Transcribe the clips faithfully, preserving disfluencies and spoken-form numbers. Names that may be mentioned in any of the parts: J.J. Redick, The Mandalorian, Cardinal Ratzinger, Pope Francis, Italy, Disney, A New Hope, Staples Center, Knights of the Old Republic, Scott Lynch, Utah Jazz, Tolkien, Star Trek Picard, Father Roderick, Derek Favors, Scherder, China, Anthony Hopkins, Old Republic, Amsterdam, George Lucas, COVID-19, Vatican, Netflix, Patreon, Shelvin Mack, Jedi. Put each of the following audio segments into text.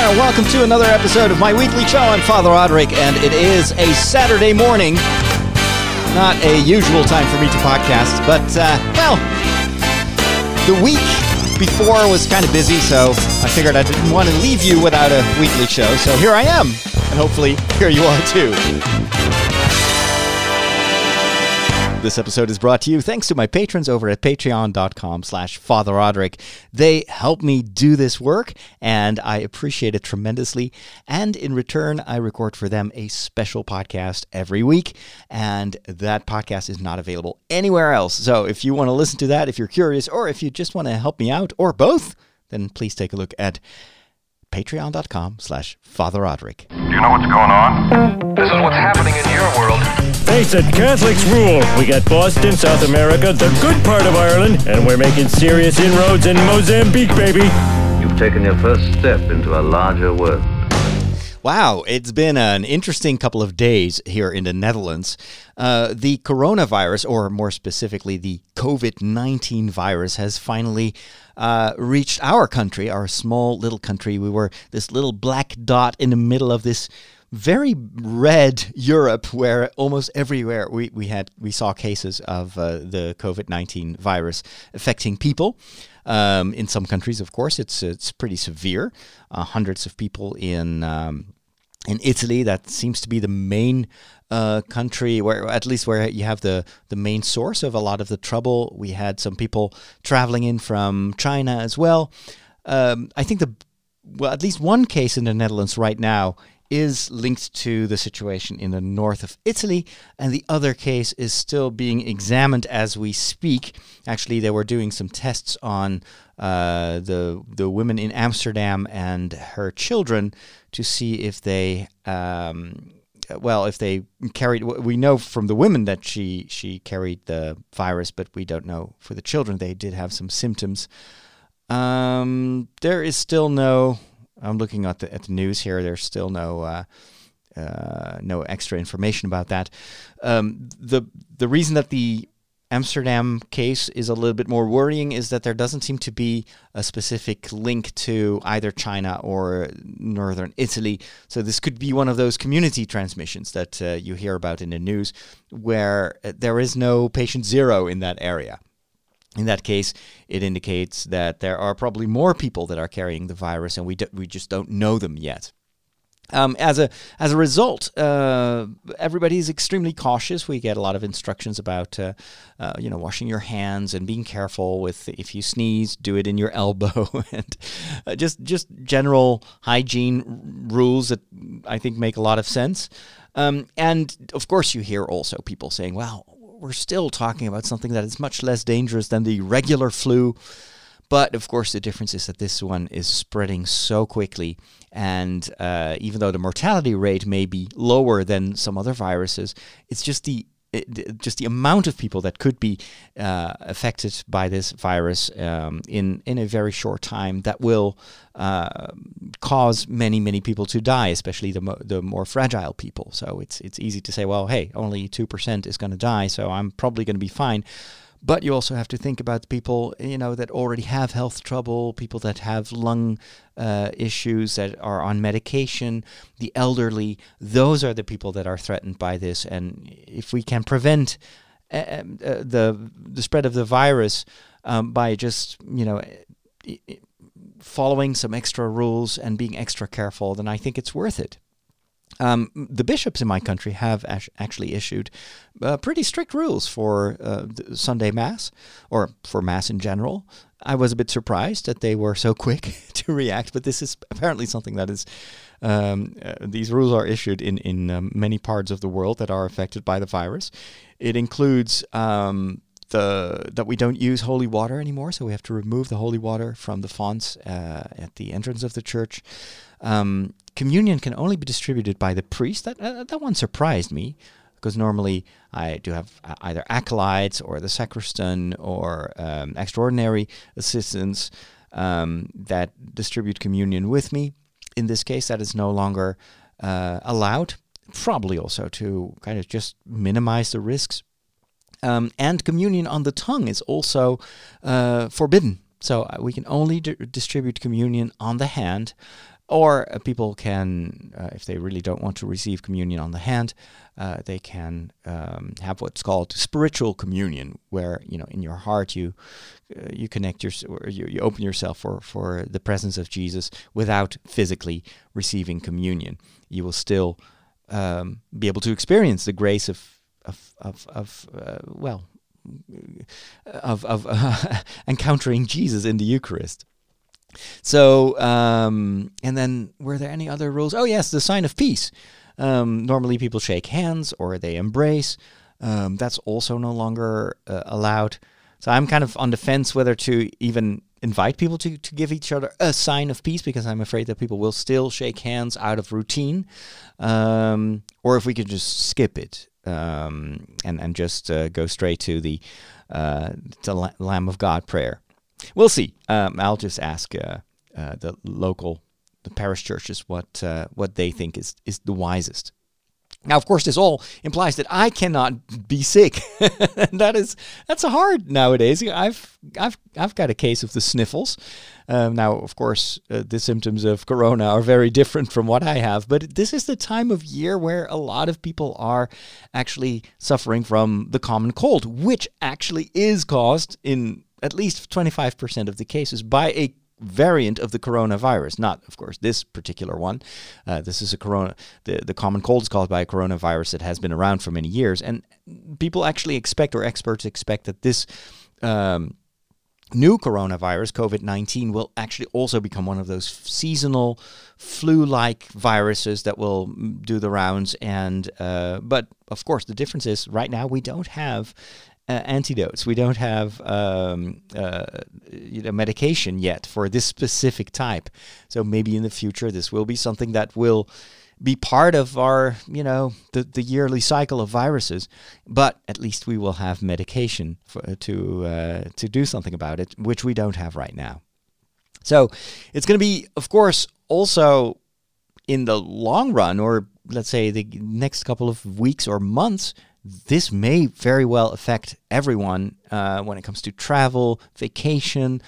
there. Welcome to another episode of my weekly show. I'm Father Roderick, and it is a Saturday morning. Not a usual time for me to podcast, but, uh, well, the week before was kind of busy, so I figured I didn't want to leave you without a weekly show, so here I am, and hopefully here you are too. This episode is brought to you thanks to my patrons over at patreon.com slash Father Roderick. They help me do this work, and I appreciate it tremendously. And in return, I record for them a special podcast every week, and that podcast is not available anywhere else. So if you want to listen to that, if you're curious, or if you just want to help me out, or both, then please take a look at patreon.com slash Father Roderick. Do you know what's going on? This is what's happening in your world. Face it, Catholics rule. We got Boston, South America, the good part of Ireland, and we're making serious inroads in Mozambique, baby. You've taken your first step into a larger world. Wow, it's been an interesting couple of days here in the Netherlands. Uh, the coronavirus, or more specifically the COVID nineteen virus, has finally uh, reached our country, our small little country. We were this little black dot in the middle of this very red Europe, where almost everywhere we, we had we saw cases of uh, the COVID nineteen virus affecting people. Um, in some countries, of course, it's it's pretty severe. Uh, hundreds of people in um, in Italy. That seems to be the main uh, country, where at least where you have the the main source of a lot of the trouble. We had some people traveling in from China as well. Um, I think the well, at least one case in the Netherlands right now is linked to the situation in the north of Italy, and the other case is still being examined as we speak. Actually, they were doing some tests on uh, the the women in Amsterdam and her children to see if they, um, well, if they carried. We know from the women that she she carried the virus, but we don't know for the children. They did have some symptoms. Um, there is still no. I'm looking at the at the news here. There's still no uh, uh, no extra information about that. Um, the the reason that the Amsterdam case is a little bit more worrying is that there doesn't seem to be a specific link to either China or northern Italy. So this could be one of those community transmissions that uh, you hear about in the news, where there is no patient zero in that area. In that case, it indicates that there are probably more people that are carrying the virus, and we do, we just don't know them yet. Um, as a as a result, uh, everybody is extremely cautious. We get a lot of instructions about, uh, uh, you know, washing your hands and being careful with if you sneeze, do it in your elbow, and uh, just just general hygiene rules that I think make a lot of sense. Um, and of course, you hear also people saying, "Wow, we're still talking about something that is much less dangerous than the regular flu." But, of course, the difference is that this one is spreading so quickly. And uh, even though the mortality rate may be lower than some other viruses, it's just the it, just the amount of people that could be uh, affected by this virus um, in, in a very short time that will uh, cause many, many people to die, especially the, mo the more fragile people. So it's, it's easy to say, well, hey, only two percent is going to die, so I'm probably going to be fine. But you also have to think about the people, you know, that already have health trouble, people that have lung uh, issues, that are on medication, the elderly. Those are the people that are threatened by this. And if we can prevent uh, uh, the the spread of the virus um, by just, you know, following some extra rules and being extra careful, then I think it's worth it. Um, the bishops in my country have actually issued uh, pretty strict rules for uh, Sunday Mass, or for Mass in general. I was a bit surprised that they were so quick to react, but this is apparently something that is, um, uh, these rules are issued in, in um, many parts of the world that are affected by the virus. It includes um, the that we don't use holy water anymore, so we have to remove the holy water from the fonts uh, at the entrance of the church. Um, communion can only be distributed by the priest. That uh, that one surprised me, because normally I do have either acolytes or the sacristan or um, extraordinary assistants um, that distribute communion with me. In this case, that is no longer uh, allowed, probably also to kind of just minimize the risks. Um, and communion on the tongue is also uh, forbidden. So we can only d distribute communion on the hand. Or uh, people can, uh, if they really don't want to receive communion on the hand, uh, they can um, have what's called spiritual communion, where, you know, in your heart you uh, you connect your or you, you open yourself for for the presence of Jesus without physically receiving communion. You will still um, be able to experience the grace of of of, of uh, well of of uh, encountering Jesus in the Eucharist. So, um, and then were there any other rules? Oh, yes, the sign of peace. Um, normally people shake hands or they embrace. Um, that's also no longer uh, allowed. So I'm kind of on the fence whether to even invite people to, to give each other a sign of peace, because I'm afraid that people will still shake hands out of routine. Um, or if we could just skip it um, and, and just uh, go straight to the uh, to La- Lamb of God prayer. We'll see. Um, I'll just ask uh, uh, the local, the parish churches, what uh, what they think is, is the wisest. Now, of course, this all implies that I cannot be sick. that is that's hard nowadays. I've I've I've got a case of the sniffles. Um, now, of course, uh, the symptoms of corona are very different from what I have, but this is the time of year where a lot of people are actually suffering from the common cold, which actually is caused in at least twenty-five percent of the cases by a variant of the coronavirus, not, of course, this particular one. Uh, this is a corona. The, the common cold is caused by a coronavirus that has been around for many years, and people actually expect, or experts expect, that this um, new coronavirus, COVID nineteen, will actually also become one of those seasonal flu-like viruses that will do the rounds. And uh, but, of course, the difference is right now we don't have Uh, antidotes. We don't have um, uh, you know, medication yet for this specific type. So maybe in the future this will be something that will be part of our, you know, the, the yearly cycle of viruses. But at least we will have medication for, uh, to uh, to do something about it, which we don't have right now. So it's going to be, of course, also in the long run, or let's say the next couple of weeks or months, this may very well affect everyone uh, when it comes to travel, vacation,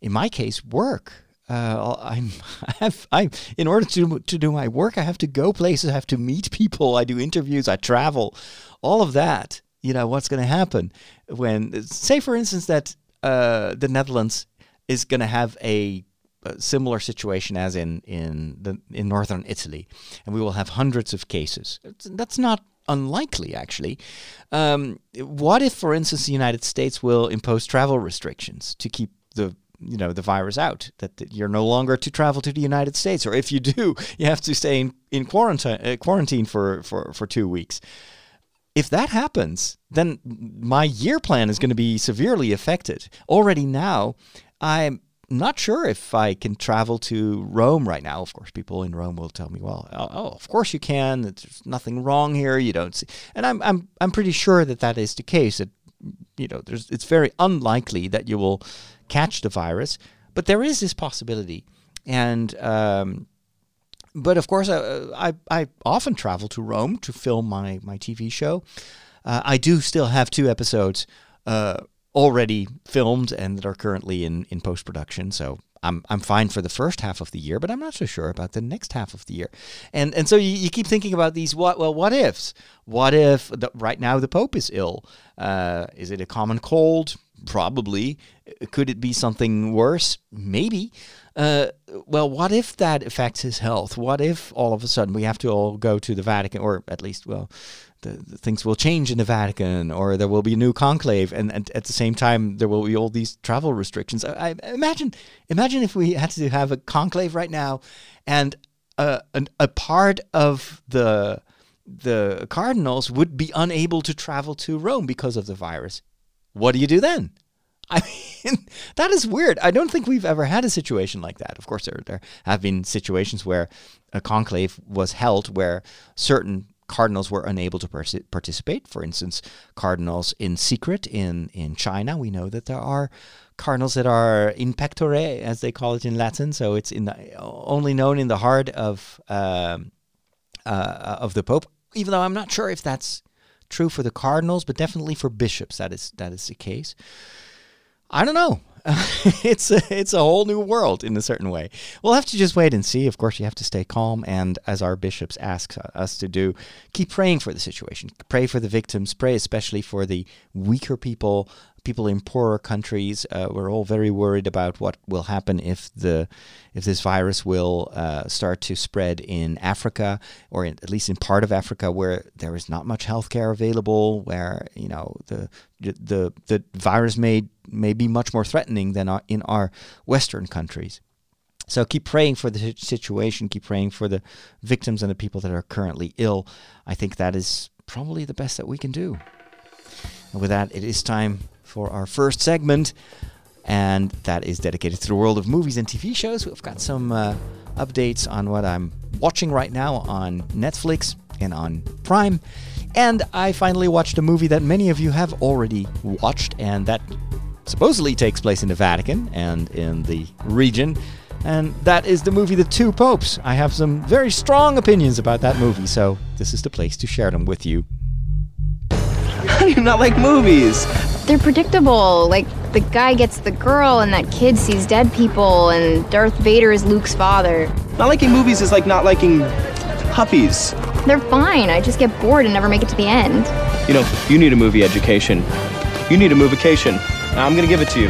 in my case, work. Uh, I'm, I have, I in order to to do my work, I have to go places, I have to meet people, I do interviews, I travel, all of that. You know, what's going to happen when, say, for instance, that uh, the Netherlands is going to have a similar situation as in in the in northern Italy, and we will have hundreds of cases. That's not unlikely, actually. Um, what if, for instance, the United States will impose travel restrictions to keep the you know the virus out? That, that you're no longer to travel to the United States, or if you do, you have to stay in, in quarantine uh, quarantine for, for, for two weeks. If that happens, then my year plan is going to be severely affected. Already now, I'm not sure if I can travel to Rome right now. Of course, people in Rome will tell me, "Well, oh, of course you can. There's nothing wrong here. You don't see." And I'm, I'm, I'm pretty sure that that is the case. That you know, there's, it's very unlikely that you will catch the virus, but there is this possibility. And um, but of course, I, I, I often travel to Rome to film my my T V show. Uh, I do still have two episodes Uh, already filmed and that are currently in, in post-production. So I'm I'm fine for the first half of the year, but I'm not so sure about the next half of the year. And and so you, you keep thinking about these, what well, what ifs? What if the, right now the Pope is ill? Uh, is it a common cold? Probably. Could it be something worse? Maybe. Uh, well, what if that affects his health? What if all of a sudden we have to all go to the Vatican, or at least, well, the, the things will change in the Vatican, or there will be a new conclave, and, and at the same time there will be all these travel restrictions. I, I imagine, imagine if we had to have a conclave right now, and a, an, a part of the the cardinals would be unable to travel to Rome because of the virus. What do you do then? I mean, that is weird. I don't think we've ever had a situation like that. Of course, there, there have been situations where a conclave was held where certain cardinals were unable to participate. For instance, cardinals in secret in, in China. We know that there are cardinals that are in pectore, as they call it in Latin. So it's in the, only known in the heart of um, uh, of the Pope, even though I'm not sure if that's true for the cardinals, but definitely for bishops, that is that is the case. I don't know. Uh, it's a, it's a whole new world in a certain way. We'll have to just wait and see. Of course, you have to stay calm, and as our bishops ask us to do, keep praying for the situation. Pray for the victims. Pray especially for the weaker people, people in poorer countries. Uh, we're all very worried about what will happen if the if this virus will uh, start to spread in Africa, or in, at least in part of Africa, where there is not much healthcare available, where you know the the the virus may may be much more threatening than our, in our Western countries. So keep praying for the situation. Keep praying for the victims and the people that are currently ill. I think that is probably the best that we can do. And with that, it is time for our first segment, and that is dedicated to the world of movies and T V shows. We've got some uh, updates on what I'm watching right now on Netflix and on Prime. And I finally watched a movie that many of you have already watched, and that supposedly takes place in the Vatican and in the region. And that is the movie The Two Popes. I have some very strong opinions about that movie, so this is the place to share them with you. How do you not like movies? They're predictable. Like, the guy gets the girl, and that kid sees dead people, and Darth Vader is Luke's father. Not liking movies is like not liking puppies. They're fine. I just get bored and never make it to the end. You know, you need a movie education. You need a movication. I'm going to give it to you.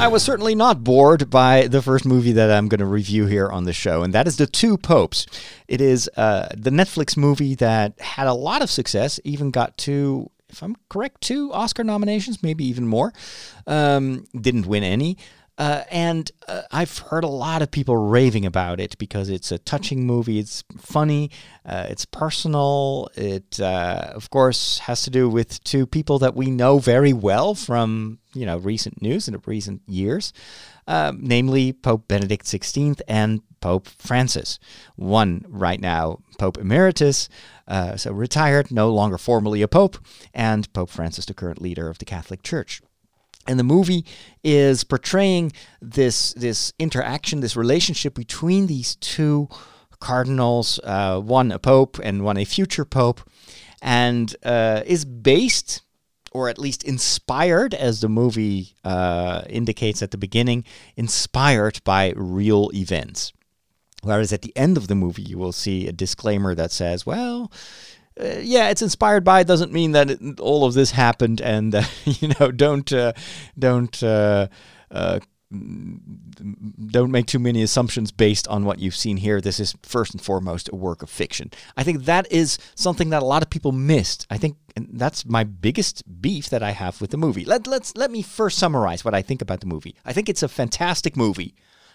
I was certainly not bored by the first movie that I'm going to review here on the show, and that is The Two Popes. It is uh, the Netflix movie that had a lot of success, even got two, if I'm correct, two Oscar nominations, maybe even more. Um, didn't win any. Uh, and uh, I've heard a lot of people raving about it because it's a touching movie, it's funny, uh, it's personal, it, uh, of course, has to do with two people that we know very well from, you know, recent news and recent years, uh, namely Pope Benedict the sixteenth and Pope Francis. One right now, Pope Emeritus, uh, so retired, no longer formally a pope, and Pope Francis, the current leader of the Catholic Church. And the movie is portraying this this interaction, this relationship between these two cardinals, uh, one a pope and one a future pope, and uh, is based, or at least inspired, as the movie uh, indicates at the beginning, inspired by real events. Whereas at the end of the movie, you will see a disclaimer that says, well, Uh, yeah, it's inspired by. It doesn't mean that it, all of this happened, and uh, you know, don't uh, don't uh, uh, don't make too many assumptions based on what you've seen here. This is first and foremost a work of fiction. I think that is something that a lot of people missed. I think and that's my biggest beef that I have with the movie. Let let's let me first summarize what I think about the movie. I think it's a fantastic movie.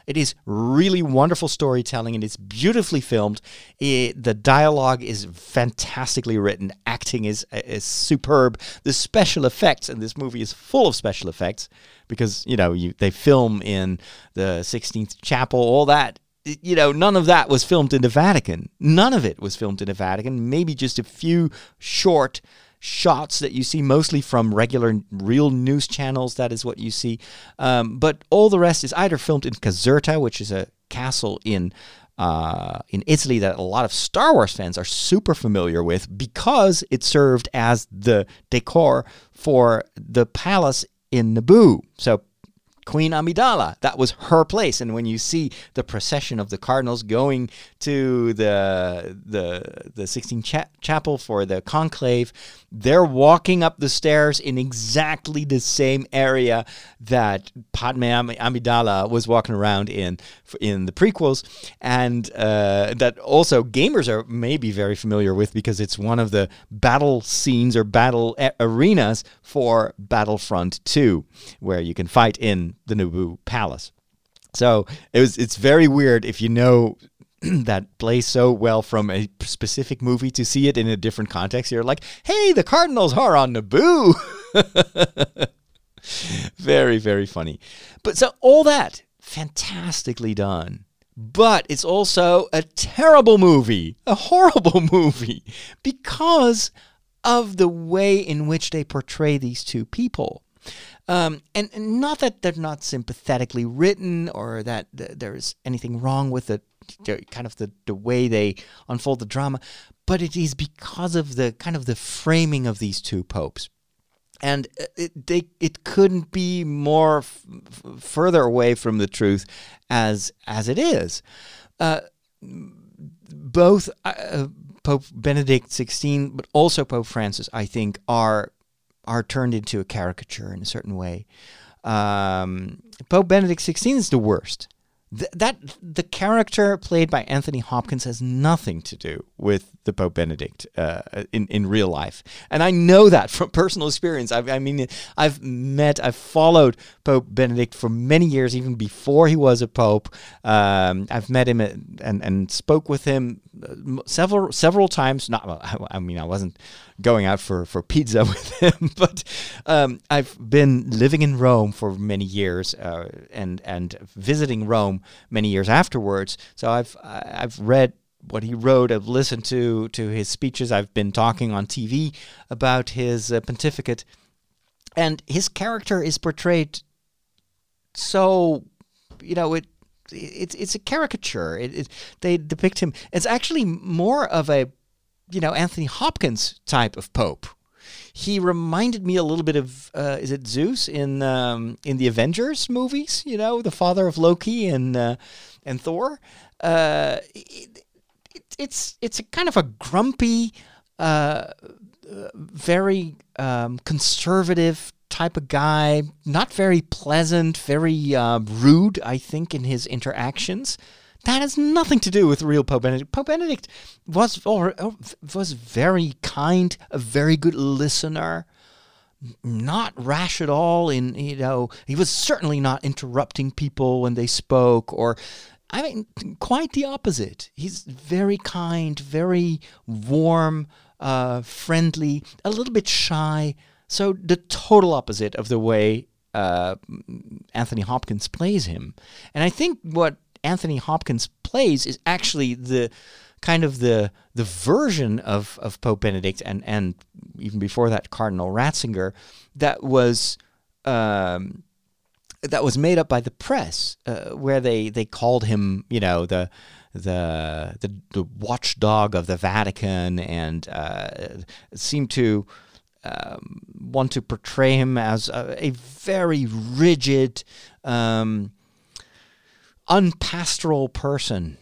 It is really wonderful storytelling, and it's beautifully filmed. It, the dialogue is fantastically written. Acting is, is superb. The special effects, and this movie is full of special effects, because, you know, you, they film in the sixteenth Chapel, all that. You know, none of that was filmed in the Vatican. None of it was filmed in the Vatican. Maybe just a few short shots that you see mostly from regular real news channels. That is what you see. Um, but all the rest is either filmed in Caserta, which is a castle in uh, in Italy that a lot of Star Wars fans are super familiar with because it served as the decor for the palace in Naboo. So Queen Amidala, that was her place. And when you see the procession of the cardinals going to the the the sixteenth cha- chapel for the conclave, they're walking up the stairs in exactly the same area that Padme Amidala was walking around in in the prequels, and uh, that also gamers are maybe very familiar with because it's one of the battle scenes or battle a- arenas for Battlefront two, where you can fight in the Naboo Palace. So it was, it's very weird if you know that plays so well from a specific movie to see it in a different context. You're like, hey, the cardinals are on Naboo. Very, very funny. But so all that, fantastically done. But it's also a terrible movie, a horrible movie, because of the way in which they portray these two people. Um, and, and not that they're not sympathetically written or that th- there's anything wrong with the, the kind of the, the way they unfold the drama, but it is because of the kind of the framing of these two popes. And it, they, it couldn't be more f further away from the truth as as it is. Uh, both uh, Pope Benedict the sixteenth, but also Pope Francis, I think, are are turned into a caricature in a certain way. Um, Pope Benedict the sixteenth is the worst. Th that the character played by Anthony Hopkins has nothing to do with the Pope Benedict uh, in in real life, and I know that from personal experience. I've, I mean, I've met, I've followed Pope Benedict for many years, even before he was a pope. Um, I've met him at, and and spoke with him several several times. Not, I mean, I wasn't going out for for pizza with him, but um, I've been living in Rome for many years uh, and and visiting Rome many years afterwards. So I've I've read what he wrote. I've listened to to his speeches. I've been talking on T V about his uh, pontificate, and his character is portrayed so, you know, it it's it's a caricature. It, it they depict him. It's actually more of a, you know, Anthony Hopkins type of pope. He reminded me a little bit of uh, is it Zeus in um, in the Avengers movies? You know, the father of Loki and uh, and Thor. Uh, it, it, it's it's a kind of a grumpy, uh, very um, conservative type of guy. Not very pleasant. Very uh, rude, I think, in his interactions. That has nothing to do with real Pope Benedict. Pope Benedict was or, or, was very kind, a very good listener, not rash at all. In you know, he was certainly not interrupting people when they spoke, or I mean, quite the opposite. He's very kind, very warm, uh, friendly, a little bit shy. So the total opposite of the way uh, Anthony Hopkins plays him. And I think what Anthony Hopkins plays is actually the kind of the the version of, of Pope Benedict and, and even before that Cardinal Ratzinger that was um, that was made up by the press, uh, where they they called him, you know, the the the, the watchdog of the Vatican, and uh, seemed to um, want to portray him as a, a very rigid, Um, unpastoral person,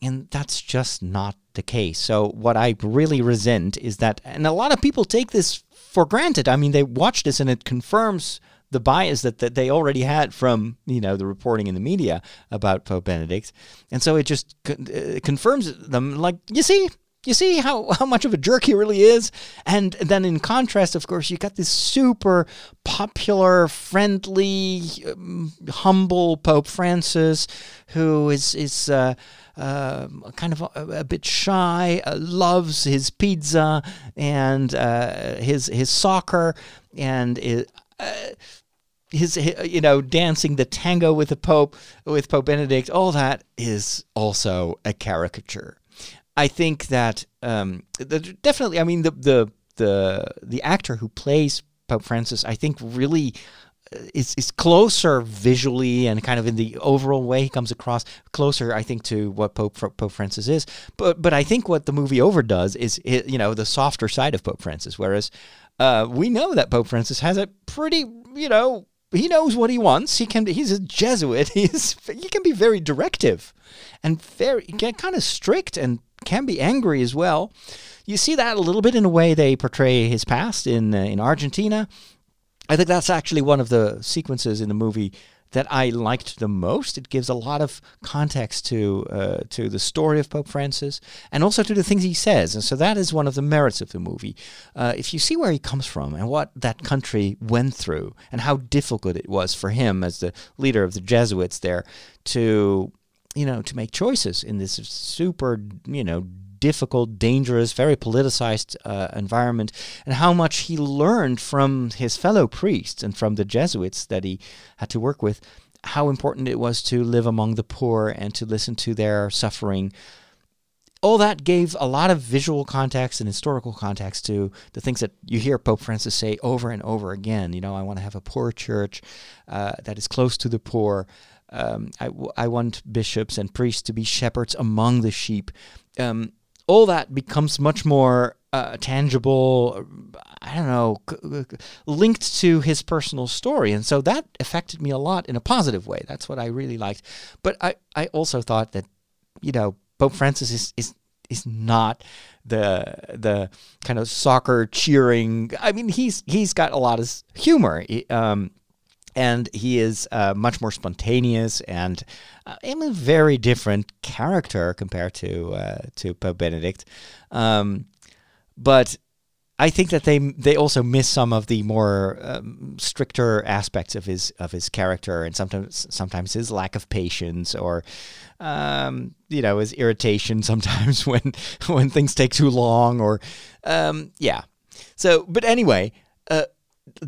and that's just not the case. So what I really resent is that, and a lot of people take this for granted. I mean, they watch this and it confirms the bias that, that they already had from, you know, the reporting in the media about Pope Benedict, and so it just it confirms them. Like, you see, you see how, how much of a jerk he really is. And then in contrast, of course, you got this super popular, friendly, um, humble Pope Francis, who is is uh, uh, kind of a, a bit shy, uh, loves his pizza and uh, his his soccer and his, uh, his you know, dancing the tango with the Pope, with Pope Benedict. All that is also a caricature. I think that um, the, definitely, I mean, the, the the the actor who plays Pope Francis, I think, really is is closer visually and kind of in the overall way he comes across, closer, I think, to what Pope Pope Francis is. But but I think what the movie overdoes is, you know, the softer side of Pope Francis. Whereas uh, we know that Pope Francis has a pretty, you know, he knows what he wants. He can. He's a Jesuit. He's he can be very directive, and very kind of strict, and can be angry as well. You see that a little bit in the way they portray his past in uh, in Argentina. I think that's actually one of the sequences in the movie that I liked the most. It gives a lot of context to uh, to the story of Pope Francis, and also to the things he says. And so that is one of the merits of the movie. Uh, if you see where he comes from and what that country went through, and how difficult it was for him as the leader of the Jesuits there to, you know, to make choices in this super, you know, difficult, dangerous, very politicized uh, environment, and how much he learned from his fellow priests and from the Jesuits that he had to work with, how important it was to live among the poor and to listen to their suffering. All that gave a lot of visual context and historical context to the things that you hear Pope Francis say over and over again. You know, I want to have a poor church uh, that is close to the poor. Um, I, I want bishops and priests to be shepherds among the sheep. Um, all that becomes much more uh, tangible, I don't know, linked to his personal story. And so that affected me a lot in a positive way. That's what I really liked. But I, I also thought that, you know, Pope Francis is is is not the the kind of soccer cheering. I mean, he's he's got a lot of humor. He, um, And he is uh, much more spontaneous and uh, a very different character compared to uh, to Pope Benedict. Um, but I think that they they also miss some of the more um, stricter aspects of his of his character, and sometimes sometimes his lack of patience, or um, you know, his irritation sometimes when when things take too long, or um, yeah. So, but anyway. Uh,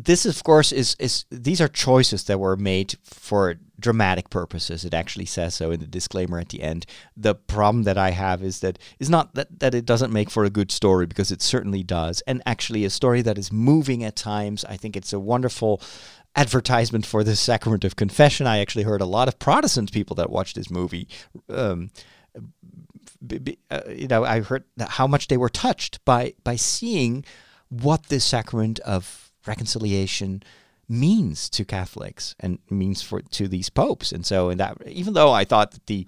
This, of course, is is these are choices that were made for dramatic purposes. It actually says so in the disclaimer at the end. The problem that I have is that it's not that, that it doesn't make for a good story, because it certainly does. And actually a story that is moving at times. I think it's a wonderful advertisement for the sacrament of confession. I actually heard a lot of Protestant people that watched this movie um b- b- uh, you know, I heard how much they were touched by by seeing what this sacrament of reconciliation means to Catholics and means for to these popes. And so in that, even though I thought that the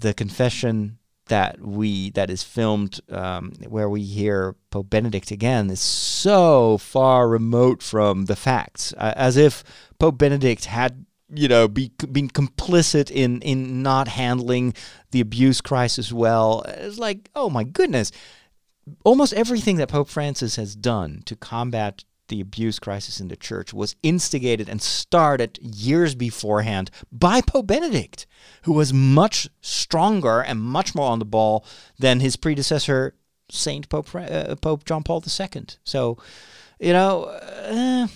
the confession that we that is filmed um, where we hear Pope Benedict again is so far remote from the facts, uh, as if Pope Benedict had, you know, be, being complicit in in not handling the abuse crisis well. It's like, oh my goodness, almost everything that Pope Francis has done to combat the abuse crisis in the church was instigated and started years beforehand by Pope Benedict, who was much stronger and much more on the ball than his predecessor, Saint Pope uh, Pope John Paul the Second. So, you know, uh,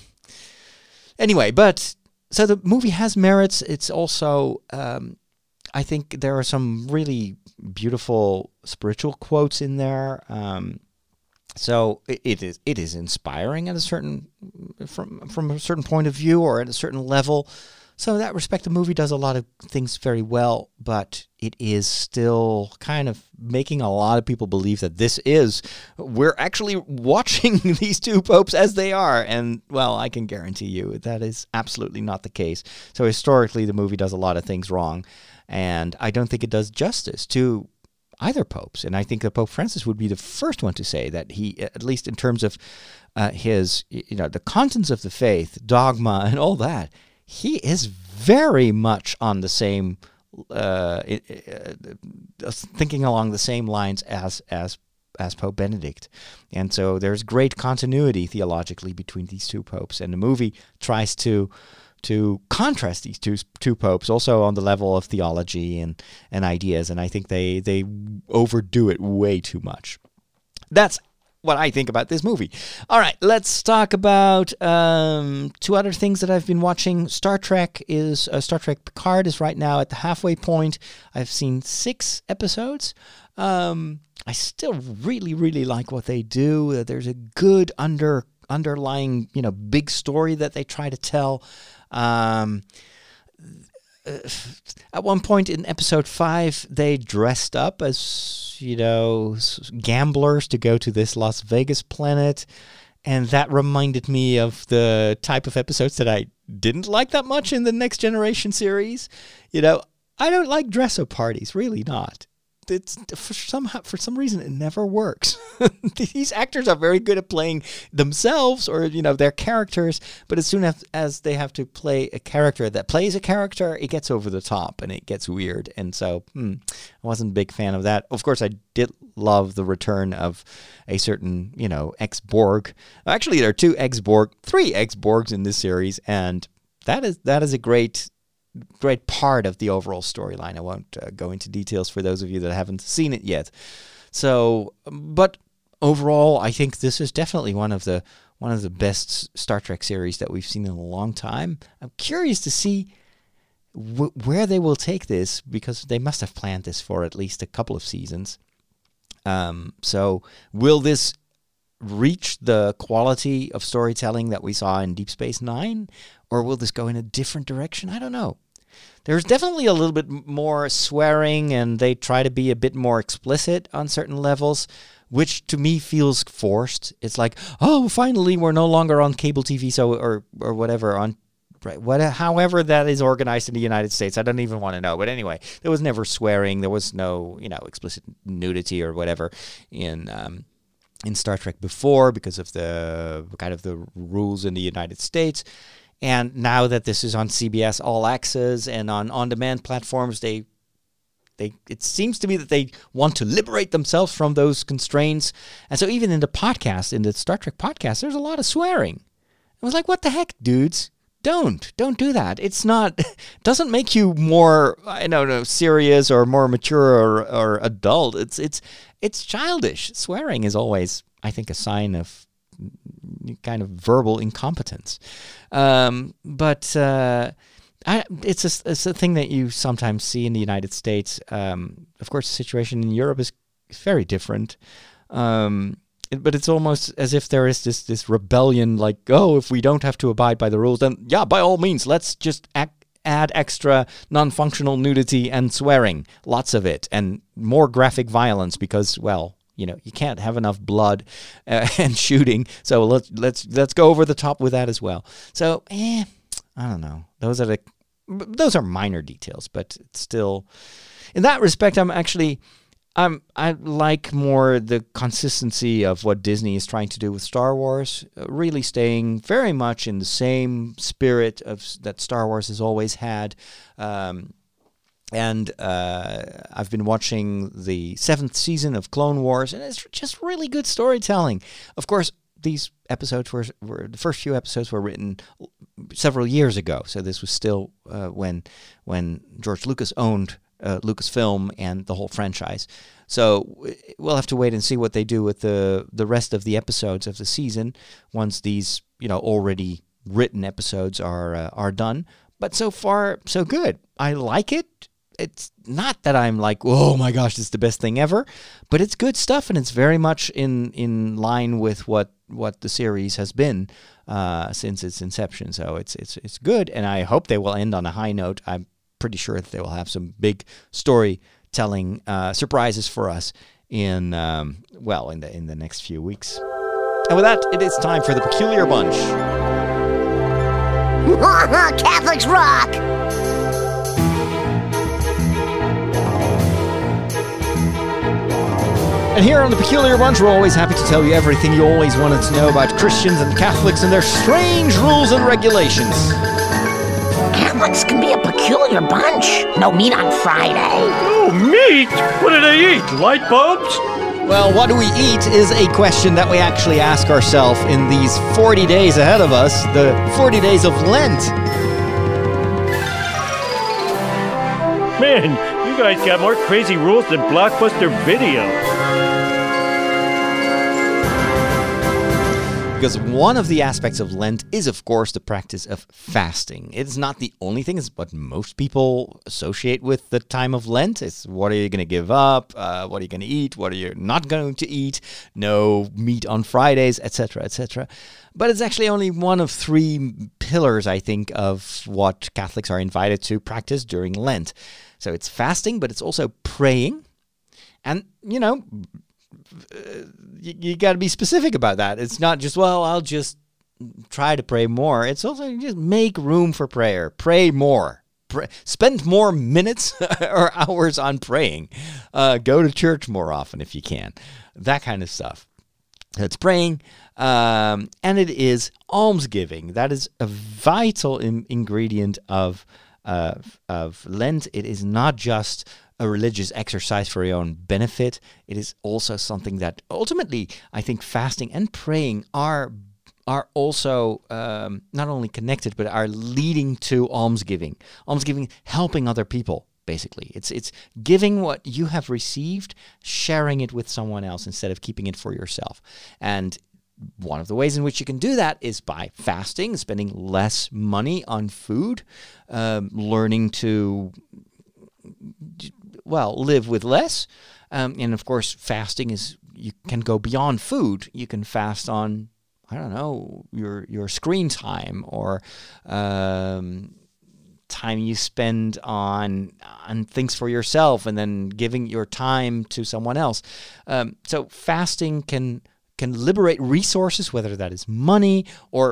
anyway, but so the movie has merits. It's also, um, I think there are some really beautiful spiritual quotes in there. Um, So it is it is inspiring at a certain from from a certain point of view, or at a certain level. So in that respect, the movie does a lot of things very well, but it is still kind of making a lot of people believe that this is we're actually watching these two popes as they are, and well, I can guarantee you that is absolutely not the case. So historically, the movie does a lot of things wrong, and I don't think it does justice to either popes, and I think that Pope Francis would be the first one to say that he, at least in terms of uh, his, you know, the contents of the faith, dogma, and all that, he is very much on the same, uh, uh, thinking along the same lines as as as Pope Benedict, and so there's great continuity theologically between these two popes, and the movie tries to. to contrast these two two popes, also on the level of theology and, and ideas, and I think they, they overdo it way too much. That's what I think about this movie. All right, let's talk about um, two other things that I've been watching. Star Trek is uh, Star Trek Picard is right now at the halfway point. I've seen six episodes. Um, I still really, really like what they do. There's a good under underlying, you know, big story that they try to tell. Um, uh, at one point in episode five, they dressed up as, you know, gamblers to go to this Las Vegas planet. And that reminded me of the type of episodes that I didn't like that much in the Next Generation series. You know, I don't like dress-up parties, really not. It's for some for some reason it never works. These actors are very good at playing themselves, or you know, their characters, but as soon as, as they have to play a character that plays a character, it gets over the top and it gets weird. And so hmm, I wasn't a big fan of that. Of course, I did love the return of a certain, you know, ex-Borg. Actually, there are two ex-Borg, three ex-Borgs in this series, and that is that is a great. Great part of the overall storyline. I won't uh, go into details for those of you that haven't seen it yet. So, but overall, I think this is definitely one of the one of the best Star Trek series that we've seen in a long time. I'm curious to see w- where they will take this, because they must have planned this for at least a couple of seasons. Um, so, will this reach the quality of storytelling that we saw in Deep Space Nine? Or will this go in a different direction? I don't know. There's definitely a little bit more swearing, and they try to be a bit more explicit on certain levels, which to me feels forced. It's like, oh, finally, we're no longer on cable T V, so or or whatever on. Right. What, however that is organized in the United States, I don't even want to know. But anyway, there was never swearing. There was no, you know, explicit nudity or whatever in um, in Star Trek before because of the kind of the rules in the United States. And now that this is on C B S All Access and on on-demand platforms, they they it seems to me that they want to liberate themselves from those constraints. And so even in the podcast, in the Star Trek podcast, there's a lot of swearing. I was like, what the heck, dudes? Don't, don't do that. It's not, doesn't make you more, I don't know, serious or more mature or, or adult. It's, it's, it's childish. Swearing is always, I think, a sign of kind of verbal incompetence. Um, but uh, I, it's, a, it's a thing that you sometimes see in the United States. Um, of course, the situation in Europe is very different. Um But it's almost as if there is this this rebellion, like, oh, if we don't have to abide by the rules, then, yeah, by all means, let's just act, add extra non-functional nudity and swearing, lots of it, and more graphic violence because, well, you know, you can't have enough blood uh, and shooting, so let's, let's, let's go over the top with that as well. So, eh, I don't know. Those are, the, those are minor details, but it's still, in that respect, I'm actually... Um, I like more the consistency of what Disney is trying to do with Star Wars, uh, really staying very much in the same spirit of that Star Wars has always had. Um, and uh, I've been watching the seventh season of Clone Wars, and it's just really good storytelling. Of course, these episodes were, were the first few episodes were written several years ago, so this was still uh, when when George Lucas owned Uh, Lucasfilm and the whole franchise. So we'll have to wait and see what they do with the the rest of the episodes of the season once these, you know, already written episodes are uh, are done. But so far, so good. I like it. It's not that I'm like, oh my gosh, this is the best thing ever, but it's good stuff, and it's very much in in line with what what the series has been uh, since its inception. So it's it's it's good, and I hope they will end on a high note. I'm pretty sure that they will have some big storytelling uh, surprises for us in um, well in the in the next few weeks. And with that, it is time for the Peculiar Bunch. Catholics rock. And here on the Peculiar Bunch, we're always happy to tell you everything you always wanted to know about Christians and Catholics and their strange rules and regulations. Catholics can be a peculiar bunch. No meat on Friday. No meat? What do they eat? Light bulbs? Well, what do we eat is a question that we actually ask ourselves in these forty days ahead of us, the forty days of Lent. Man, you guys got more crazy rules than Blockbuster Video. Because one of the aspects of Lent is, of course, the practice of fasting. It's not the only thing. It's what most people associate with the time of Lent. It's what are you going to give up? Uh, what are you going to eat? What are you not going to eat? No meat on Fridays, et cetera, et cetera. But it's actually only one of three pillars, I think, of what Catholics are invited to practice during Lent. So it's fasting, but it's also praying. And, you know... Uh, you, you got to be specific about that. It's not just, well, I'll just try to pray more. It's also just make room for prayer. Pray more. Pray, spend more minutes or hours on praying. Uh, go to church more often if you can. That kind of stuff. It's praying, um, and it is almsgiving. That is a vital in ingredient of uh, of Lent. It is not just a religious exercise for your own benefit. It is also something that ultimately, I think, fasting and praying are are also um, not only connected, but are leading to almsgiving. Almsgiving, helping other people, basically. It's it's giving what you have received, sharing it with someone else instead of keeping it for yourself. And one of the ways in which you can do that is by fasting, spending less money on food, um, learning to... well, live with less. Um, and of course, fasting is, you can go beyond food. You can fast on, I don't know, your your screen time or um, time you spend on on things for yourself and then giving your time to someone else. Um, so fasting can can liberate resources, whether that is money or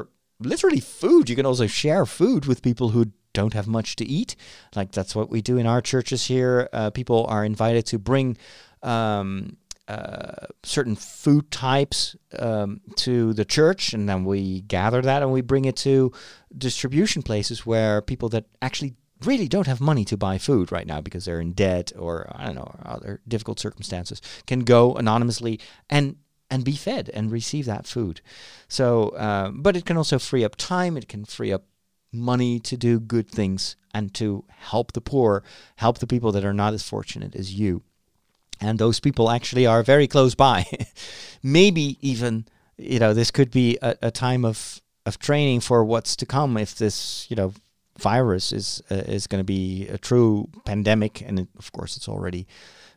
literally food. You can also share food with people who don't have much to eat. Like, that's what we do in our churches here. Uh, people are invited to bring um, uh, certain food types um, to the church, and then we gather that and we bring it to distribution places where people that actually really don't have money to buy food right now because they're in debt or, I don't know, other difficult circumstances, can go anonymously and and be fed and receive that food. So, uh, but it can also free up time. It can free up money to do good things and to help the poor, help the people that are not as fortunate as you. And those people actually are very close by. Maybe even, you know, this could be a, a time of, of training for what's to come if this, you know, virus is, uh, is going to be a true pandemic. And it, of course, it's already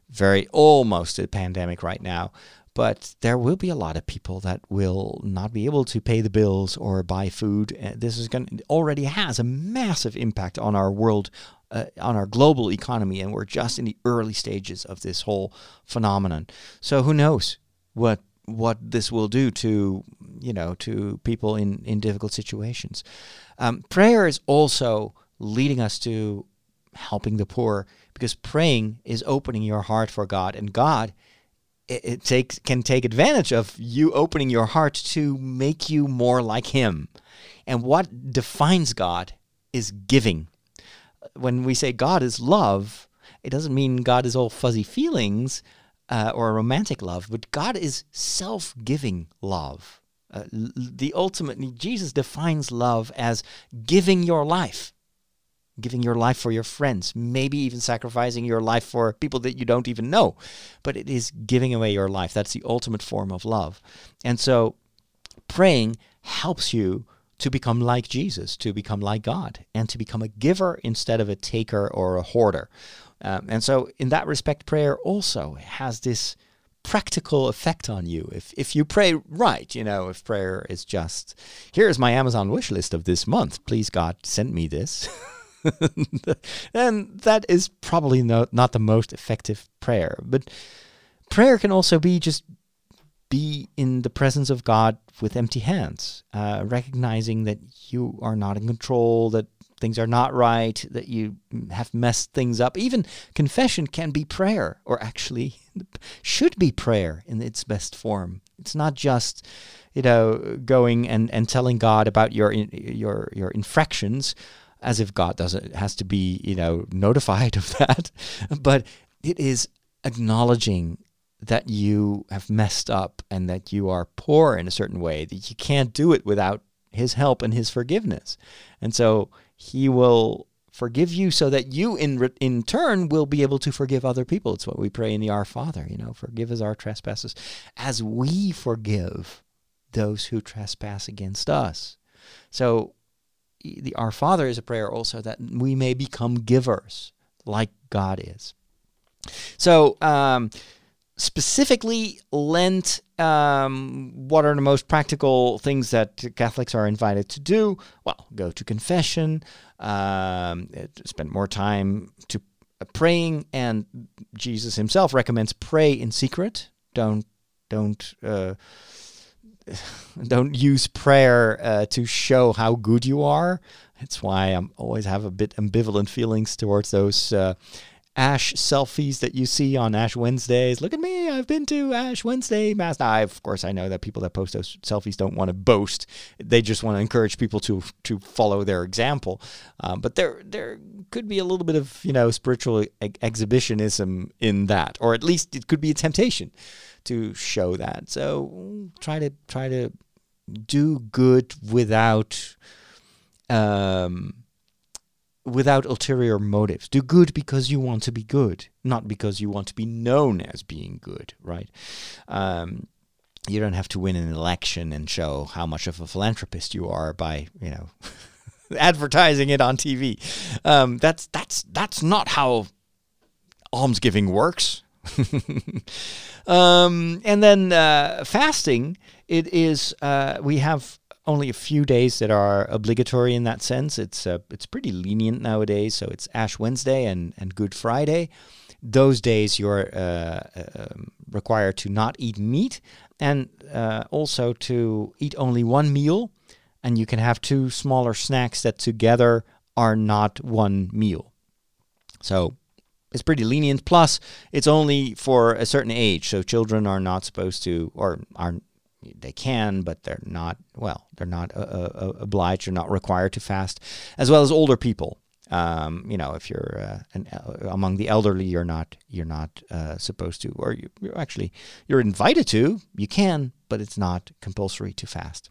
very almost a pandemic right now. But there will be a lot of people that will not be able to pay the bills or buy food. This is going to, already has a massive impact on our world, uh, on our global economy, and we're just in the early stages of this whole phenomenon. So who knows what what this will do to, you know, to people in in difficult situations. Um, prayer is also leading us to helping the poor, because praying is opening your heart for God, and God. It takes, can take advantage of you opening your heart to make you more like Him. And what defines God is giving. When we say God is love, it doesn't mean God is all fuzzy feelings uh, or romantic love, but God is self-giving love. Uh, the ultimate, Jesus defines love as giving your life. Giving your life for your friends, maybe even sacrificing your life for people that you don't even know. But it is giving away your life. That's the ultimate form of love. And so praying helps you to become like Jesus, to become like God, and to become a giver instead of a taker or a hoarder. Um, and so in that respect, prayer also has this practical effect on you. If if you pray right, you know, if prayer is just, here's my Amazon wish list of this month. Please, God, send me this. And that is probably no, not the most effective prayer. But prayer can also be just be in the presence of God with empty hands, uh, recognizing that you are not in control, that things are not right, that you have messed things up. Even confession can be prayer, or actually should be prayer in its best form. It's not just, you know, going and, and telling God about your your your infractions, as if God doesn't has to be, you know, notified of that. But it is acknowledging that you have messed up and that you are poor in a certain way, that you can't do it without His help and His forgiveness. And so He will forgive you so that you, in in turn, will be able to forgive other people. It's what we pray in the Our Father, you know, forgive us our trespasses as we forgive those who trespass against us. So the Our Father is a prayer also that we may become givers like God is. So um, specifically Lent, um, what are the most practical things that Catholics are invited to do? Well, go to confession, um, spend more time to uh, praying, and Jesus Himself recommends pray in secret. Don't, don't... Uh, Don't use prayer uh, to show how good you are. That's why I always have a bit ambivalent feelings towards those uh, Ash selfies that you see on Ash Wednesdays. Look at me, I've been to Ash Wednesday Mass. Now, I, of course, I know that people that post those selfies don't want to boast. They just want to encourage people to to follow their example. Um, but there there could be a little bit of, you know, spiritual ex exhibitionism in that, or at least it could be a temptation to show that. So try to try to do good without um without ulterior motives. Do good because you want to be good, not because you want to be known as being good, right? Um you don't have to win an election and show how much of a philanthropist you are by, you know, advertising it on T V. Um that's that's that's not how almsgiving works. um, and then uh, fasting, it is, uh, we have only a few days that are obligatory in that sense. It's uh, it's pretty lenient nowadays. So it's Ash Wednesday and, and Good Friday. Those days you're uh, uh, required to not eat meat and uh, also to eat only one meal. And you can have two smaller snacks that together are not one meal. So it's pretty lenient. Plus, it's only for a certain age. So children are not supposed to, or are they can, but they're not, well, they're not uh, uh, obliged or not required to fast, as well as older people. Um, you know, if you're uh, an, uh, among the elderly, you're not, you're not uh, supposed to, or you, you're actually, you're invited to, you can, but it's not compulsory to fast.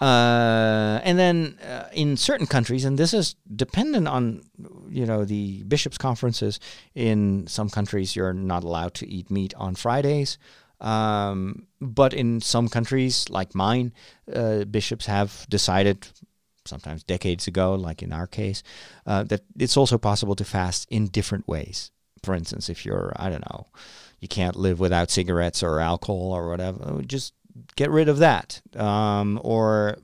Uh, and then uh, in certain countries, and this is dependent on, you know, the bishops' conferences, in some countries you're not allowed to eat meat on Fridays. Um, but in some countries, like mine, uh, bishops have decided, sometimes decades ago, like in our case, uh, that it's also possible to fast in different ways. For instance, if you're, I don't know, you can't live without cigarettes or alcohol or whatever, just get rid of that. Um, or,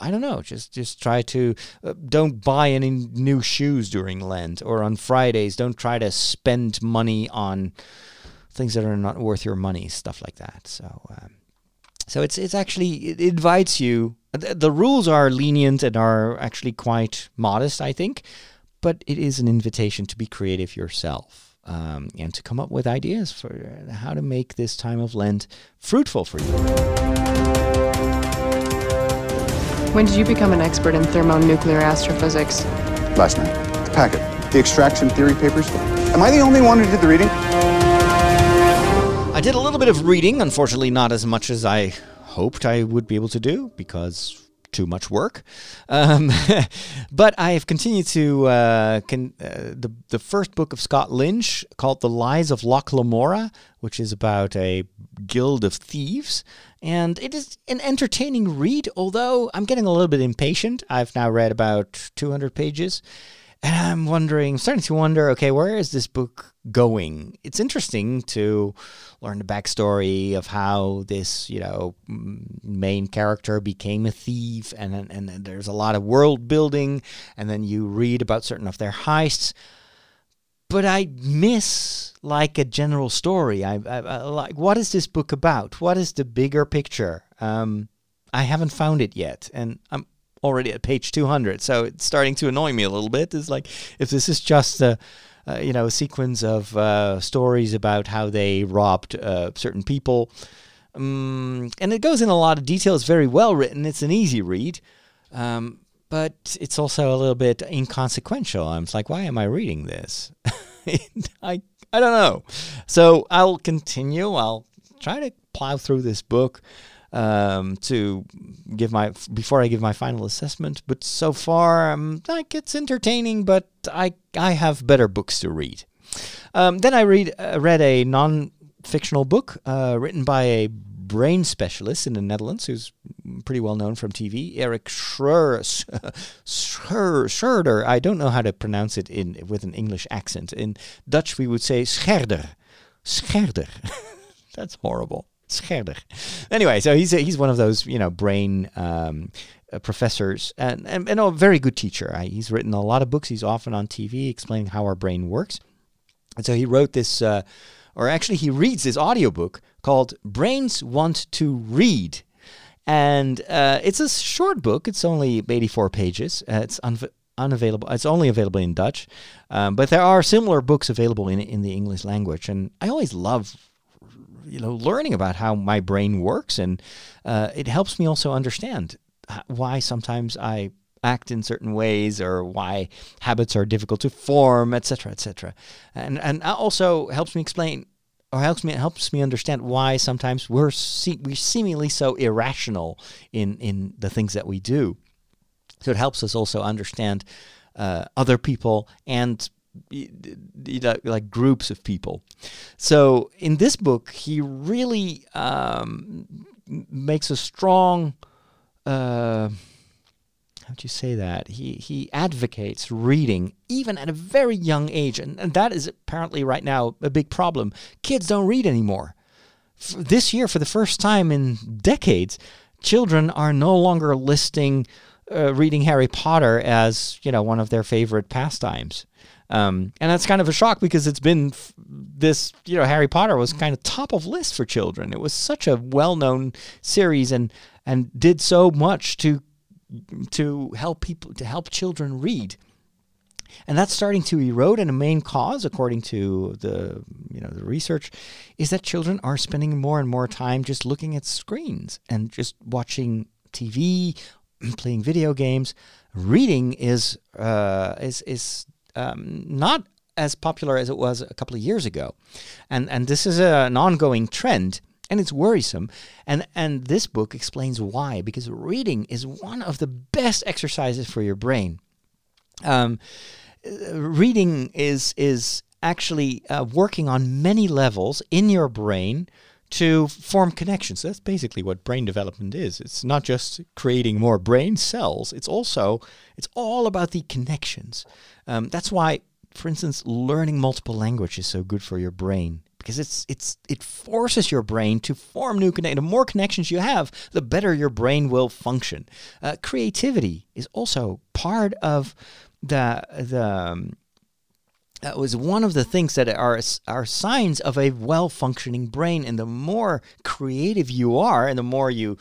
I don't know, just, just try to, uh, don't buy any new shoes during Lent, or on Fridays, don't try to spend money on things that are not worth your money, stuff like that. So, um, so it's it's actually it invites you. The, the rules are lenient and are actually quite modest, I think, but it is an invitation to be creative yourself um, and to come up with ideas for how to make this time of Lent fruitful for you. When did you become an expert in thermonuclear astrophysics? Last night. The packet, the extraction theory papers. Am I the only one who did the reading? I did a little bit of reading, unfortunately not as much as I hoped I would be able to do, because too much work. Um, but I have continued to uh, con uh, the, the first book of Scott Lynch, called The Lies of Loch Lamora, which is about a guild of thieves. And it is an entertaining read, although I'm getting a little bit impatient. I've now read about two hundred pages. And I'm wondering, starting to wonder, okay, where is this book going? It's interesting to learn the backstory of how this, you know, main character became a thief, and and, and there's a lot of world building, and then you read about certain of their heists. But I miss like a general story. I, I, I like, what is this book about? What is the bigger picture? Um, I haven't found it yet, and I'm already at page two hundred, so it's starting to annoy me a little bit. It's like, if this is just a uh, you know, a sequence of uh, stories about how they robbed uh, certain people, um, and it goes in a lot of detail. It's very well written. It's an easy read, um, but it's also a little bit inconsequential. I'm like, why am I reading this? I I don't know. So I'll continue. I'll try to plow through this book. Um, to give my before I give my final assessment, but so far, um, like, it's entertaining. But I I have better books to read. Um, then I read uh, read a non-fictional book uh, written by a brain specialist in the Netherlands who's pretty well known from T V, Eric Schroeder. Schroeder. I don't know how to pronounce it in with an English accent. In Dutch, we would say Scherder. Scherder. That's horrible. Scherder. Anyway, so he's a, he's one of those, you know, brain um, uh, professors, and, and, and a very good teacher. I, he's written a lot of books. He's often on T V explaining how our brain works. And so he wrote this, uh, or actually he reads this audiobook called Brains Want to Read. And uh, it's a short book. It's only eighty-four pages. Uh, it's unv unavailable. It's only available in Dutch. Um, but there are similar books available in, in the English language. And I always love, you know, learning about how my brain works, and uh, it helps me also understand why sometimes I act in certain ways, or why habits are difficult to form, et cetera, et cetera. And and also helps me explain, or helps me helps me understand why sometimes we're se we're seemingly so irrational in in the things that we do. So it helps us also understand uh, other people and, you know, like groups of people. So in this book, he really um, makes a strong, uh, how do you say that? He he advocates reading even at a very young age, and, and that is apparently right now a big problem. Kids don't read anymore. F this year, for the first time in decades, children are no longer listing uh, reading Harry Potter as, you know, one of their favorite pastimes. Um, and that's kind of a shock, because it's been f this, you know, Harry Potter was kind of top of list for children. It was such a well-known series, and and did so much to to help people, to help children read. And that's starting to erode, and a main cause, according to the, you know, the research, is that children are spending more and more time just looking at screens and just watching T V, playing video games. Reading is uh, is is Um, not as popular as it was a couple of years ago. And, and this is a, an ongoing trend, and it's worrisome. And, and this book explains why, because reading is one of the best exercises for your brain. Um, reading is, is actually uh, working on many levels in your brain to form connections. That's basically what brain development is. It's not just creating more brain cells. It's also, it's all about the connections. Um, that's why, for instance, learning multiple languages is so good for your brain, because it's, it's, it forces your brain to form new connections. The more connections you have, the better your brain will function. Uh, creativity is also part of the, the, um, That was one of the things that are, are signs of a well-functioning brain. And the more creative you are, and the more you,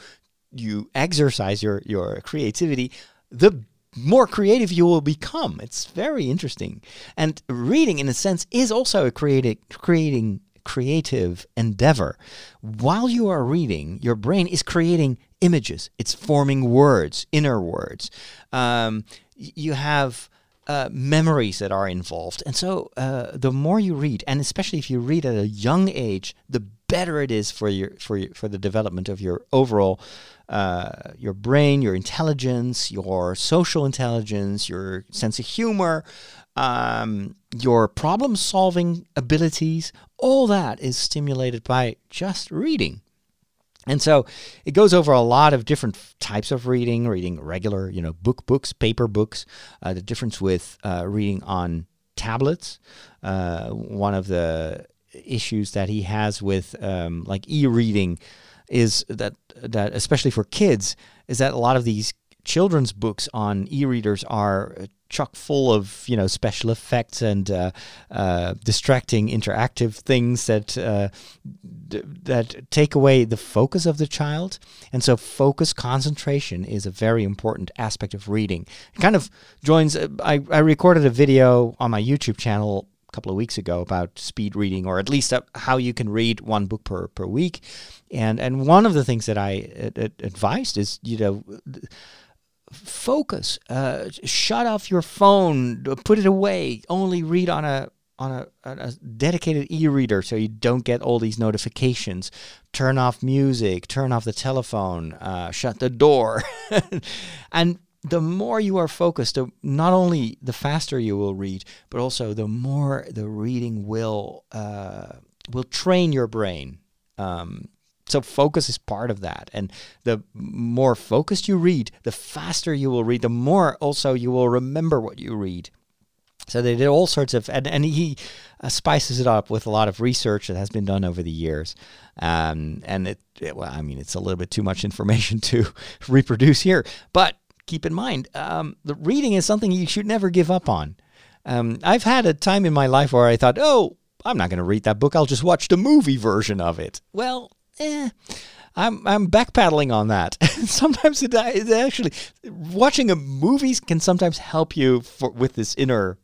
you exercise your, your creativity, the more creative you will become. It's very interesting. And reading, in a sense, is also a creative, creating, creative endeavor. While you are reading, your brain is creating images. It's forming words, inner words. Um, you have... Uh, memories that are involved. And so uh, the more you read, and especially if you read at a young age, the better it is for your for your, for the development of your overall uh, your brain, your intelligence, your social intelligence, your sense of humor, um, your problem solving abilities. All that is stimulated by just reading. And so it goes over a lot of different types of reading, reading regular, you know, book books, paper books, uh, the difference with uh, reading on tablets. Uh, one of the issues that he has with um, like e-reading is that, that especially for kids, is that a lot of these children's books on e-readers are chock full of, you know, special effects and uh, uh, distracting interactive things that uh, d that take away the focus of the child. And so focus, concentration is a very important aspect of reading. It kind of joins, uh, I, I recorded a video on my YouTube channel a couple of weeks ago about speed reading, or at least uh, how you can read one book per, per week. And, and one of the things that I uh, advised is, you know, focus, uh, shut off your phone, put it away, only read on a on a, on a dedicated e-reader so you don't get all these notifications, turn off music, turn off the telephone, uh, shut the door. And the more you are focused, the, not only the faster you will read, but also the more the reading will, uh, will train your brain. Um, So focus is part of that. And the more focused you read, the faster you will read, the more also you will remember what you read. So they did all sorts of, and, and he uh, spices it up with a lot of research that has been done over the years. Um, and it, it, well, I mean, it's a little bit too much information to reproduce here. But keep in mind, um, the reading is something you should never give up on. Um, I've had a time in my life where I thought, oh, I'm not going to read that book. I'll just watch the movie version of it. Well, Eh, I'm, I'm backpedaling on that. Sometimes it, it actually, watching a movie can sometimes help you for, with this inner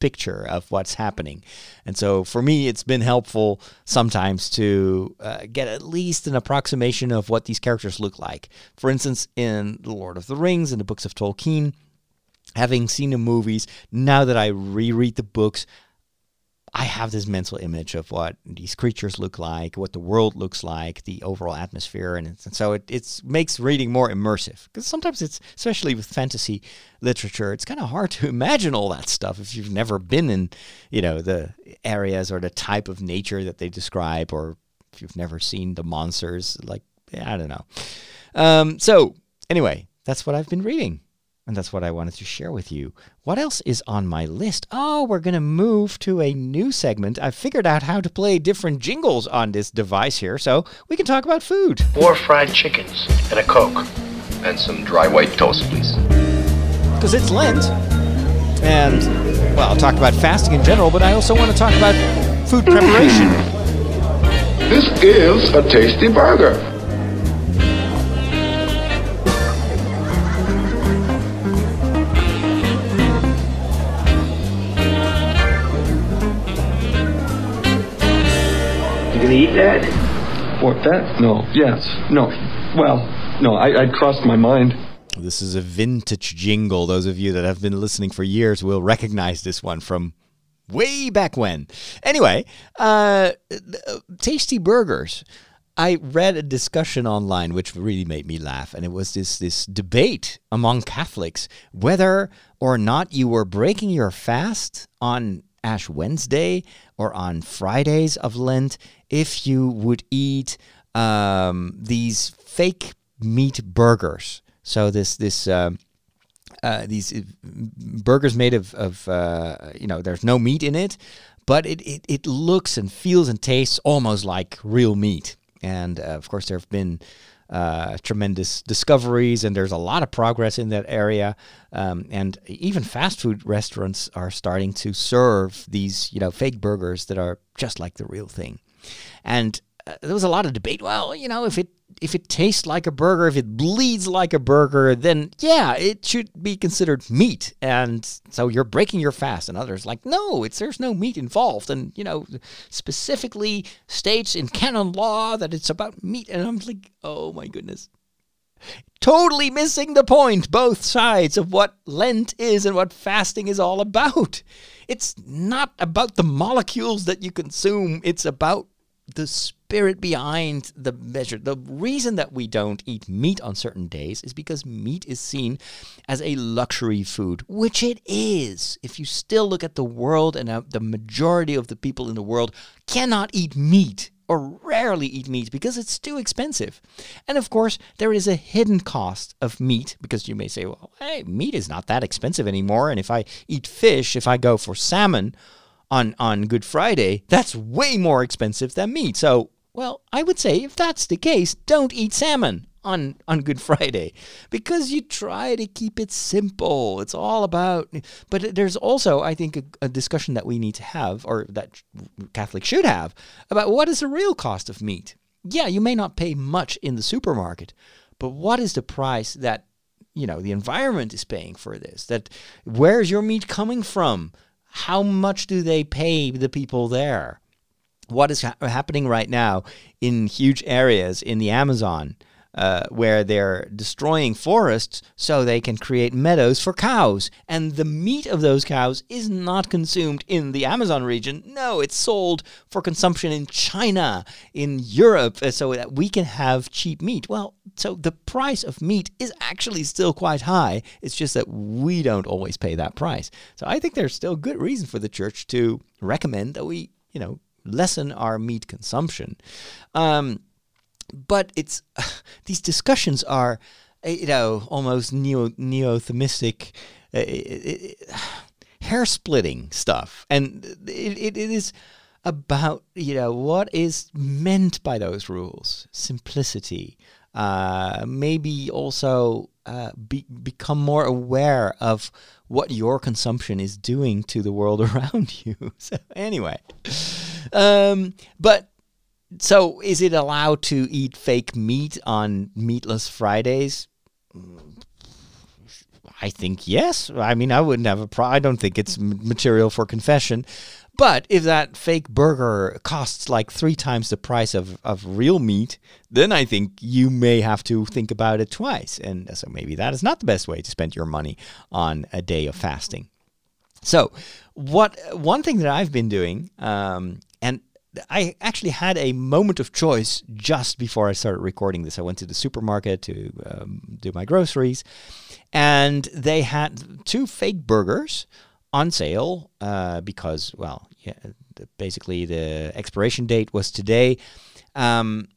picture of what's happening. And so for me, it's been helpful sometimes to uh, get at least an approximation of what these characters look like. For instance, in The Lord of the Rings and the books of Tolkien, having seen the movies, now that I reread the books, I have this mental image of what these creatures look like, what the world looks like, the overall atmosphere. And, and so it it's, makes reading more immersive, because sometimes it's, especially with fantasy literature, it's kind of hard to imagine all that stuff if you've never been in, you know, the areas or the type of nature that they describe, or if you've never seen the monsters, like, I don't know. Um, so anyway, that's what I've been reading. And that's what I wanted to share with you. What else is on my list? Oh, we're going to move to a new segment. I figured out how to play different jingles on this device here, so we can talk about food. Four fried chickens and a Coke. And some dry white toast, please. Because it's Lent. And, well, I'll talk about fasting in general, but I also want to talk about food preparation. This is a tasty burger. Gonna eat that? What, that? No. Yes. No. Well, no, I, I crossed my mind. This is a vintage jingle. Those of you that have been listening for years will recognize this one from way back when. Anyway, uh, tasty burgers. I read a discussion online which really made me laugh, and it was this this debate among Catholics whether or not you were breaking your fast on Ash Wednesday or on Fridays of Lent if you would eat um, these fake meat burgers. So this this uh, uh, these burgers made of, of uh, you know, there's no meat in it, but it, it, it looks and feels and tastes almost like real meat. And uh, of course there have been Uh, tremendous discoveries, and there's a lot of progress in that area, um, and even fast food restaurants are starting to serve these, you know, fake burgers that are just like the real thing. And uh, there was a lot of debate. Well, you know, if it if it tastes like a burger, if it bleeds like a burger, then yeah, it should be considered meat, and so you're breaking your fast. And others like, no, it's there's no meat involved, and you know, specifically states in canon law that it's about meat. And I'm like, oh my goodness, totally missing the point, both sides, of what Lent is and what fasting is all about. It's not about the molecules that you consume, it's about the spirit behind the measure. The reason that we don't eat meat on certain days is because meat is seen as a luxury food, which it is. If you still look at the world, and uh, the majority of the people in the world cannot eat meat or rarely eat meat because it's too expensive. And of course, there is a hidden cost of meat, because you may say, well, hey, meat is not that expensive anymore. And if I eat fish, if I go for salmon, On, on Good Friday, that's way more expensive than meat. So, well, I would say if that's the case, don't eat salmon on, on Good Friday, because you try to keep it simple. It's all about, but there's also, I think, a, a discussion that we need to have, or that Catholics should have, about what is the real cost of meat. Yeah, you may not pay much in the supermarket, but what is the price that, you know, the environment is paying for this? That, where's your meat coming from? How much do they pay the people there? What is ha happening right now in huge areas in the Amazon uh, where they're destroying forests so they can create meadows for cows? And the meat of those cows is not consumed in the Amazon region. No, it's sold for consumption in China, in Europe, so that we can have cheap meat. Well, so the price of meat is actually still quite high. It's just that we don't always pay that price. So I think there's still good reason for the church to recommend that we, you know, lessen our meat consumption. Um, but it's uh, these discussions are, you know, almost neo neo-themistic, uh, uh, hair-splitting stuff, and it, it, it is about, you know, what is meant by those rules, simplicity. Uh, maybe also uh, be, become more aware of what your consumption is doing to the world around you. So anyway, um, but so is it allowed to eat fake meat on meatless Fridays? I think yes. I mean, I wouldn't have a pro- I don't think it's material for confession. But if that fake burger costs like three times the price of, of real meat, then I think you may have to think about it twice. And so maybe that is not the best way to spend your money on a day of fasting. So what one thing that I've been doing, um, and I actually had a moment of choice just before I started recording this. I went to the supermarket to um, do my groceries, and they had two fake burgers on sale uh, because, well, yeah, the, basically the expiration date was today. Um,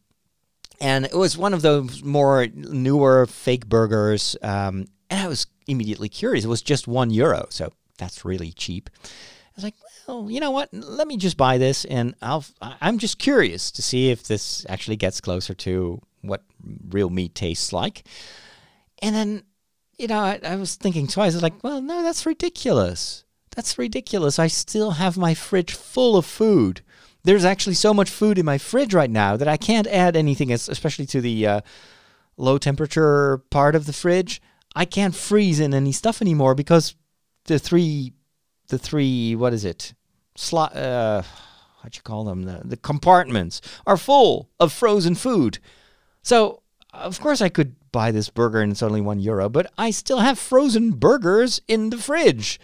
and it was one of those more newer fake burgers. Um, and I was immediately curious. It was just one euro, so that's really cheap. I was like, well, you know what? Let me just buy this, and I'll, I'm just curious to see if this actually gets closer to what real meat tastes like. And then, you know, I, I was thinking twice. I was like, well, no, that's ridiculous. That's ridiculous. I still have my fridge full of food. There's actually so much food in my fridge right now that I can't add anything, especially to the uh, low temperature part of the fridge. I can't freeze in any stuff anymore because the three, the three, what is it? Slot, uh, what do you call them? The, the compartments are full of frozen food. So, of course, I could buy this burger and it's only one euro, but I still have frozen burgers in the fridge,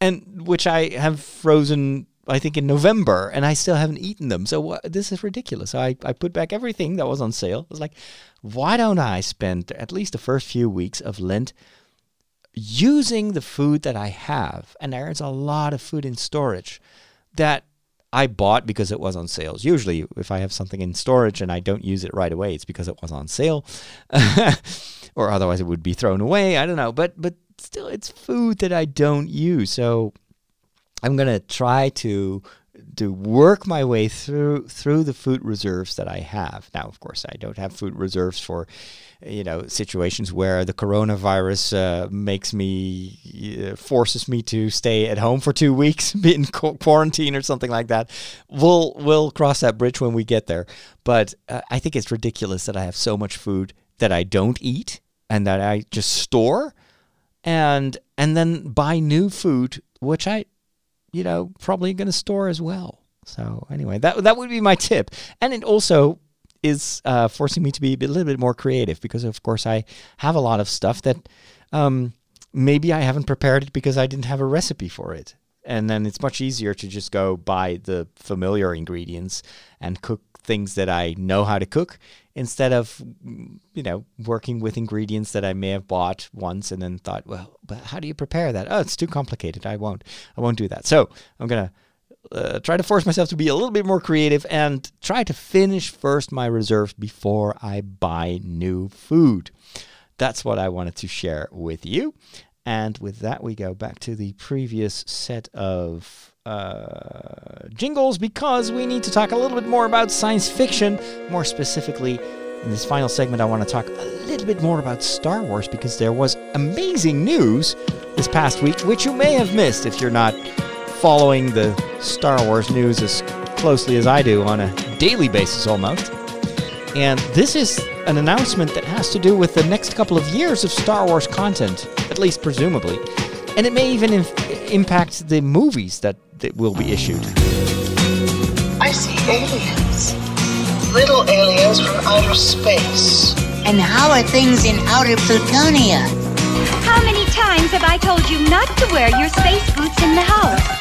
and which I have frozen, I think, in November, and I still haven't eaten them. So uh, this is ridiculous. I, I put back everything that was on sale. I was like, why don't I spend at least the first few weeks of Lent using the food that I have? And there is a lot of food in storage that I bought because it was on sales. Usually if I have something in storage and I don't use it right away, it's because it was on sale. Or otherwise it would be thrown away. I don't know. But but still, it's food that I don't use. So I'm going to try to to work my way through through the food reserves that I have. Now, of course, I don't have food reserves for, you know, situations where the coronavirus uh, makes me, uh, forces me to stay at home for two weeks, be in quarantine or something like that. We'll, we'll cross that bridge when we get there. But uh, I think it's ridiculous that I have so much food that I don't eat and that I just store and, and then buy new food, which I, you know, probably going to store as well. So anyway, that that would be my tip. And it also is uh, forcing me to be a bit, little bit more creative because, of course, I have a lot of stuff that um, maybe I haven't prepared it because I didn't have a recipe for it. And then it's much easier to just go buy the familiar ingredients and cook things that I know how to cook instead of, you know, working with ingredients that I may have bought once and then thought, well, but how do you prepare that? Oh, it's too complicated. I won't. I won't do that. So I'm going to uh, try to force myself to be a little bit more creative and try to finish first my reserves before I buy new food. That's what I wanted to share with you. And with that, we go back to the previous set of uh, jingles because we need to talk a little bit more about science fiction. More specifically, in this final segment, I want to talk a little bit more about Star Wars because there was amazing news this past week, which you may have missed if you're not following the Star Wars news as closely as I do on a daily basis almost. And this is an announcement that has to do with the next couple of years of Star Wars content, at least presumably. And it may even inf- impact the movies that, that will be issued. I see aliens. Little aliens from outer space. And how are things in outer Plutonia? How many times have I told you not to wear your space boots in the house?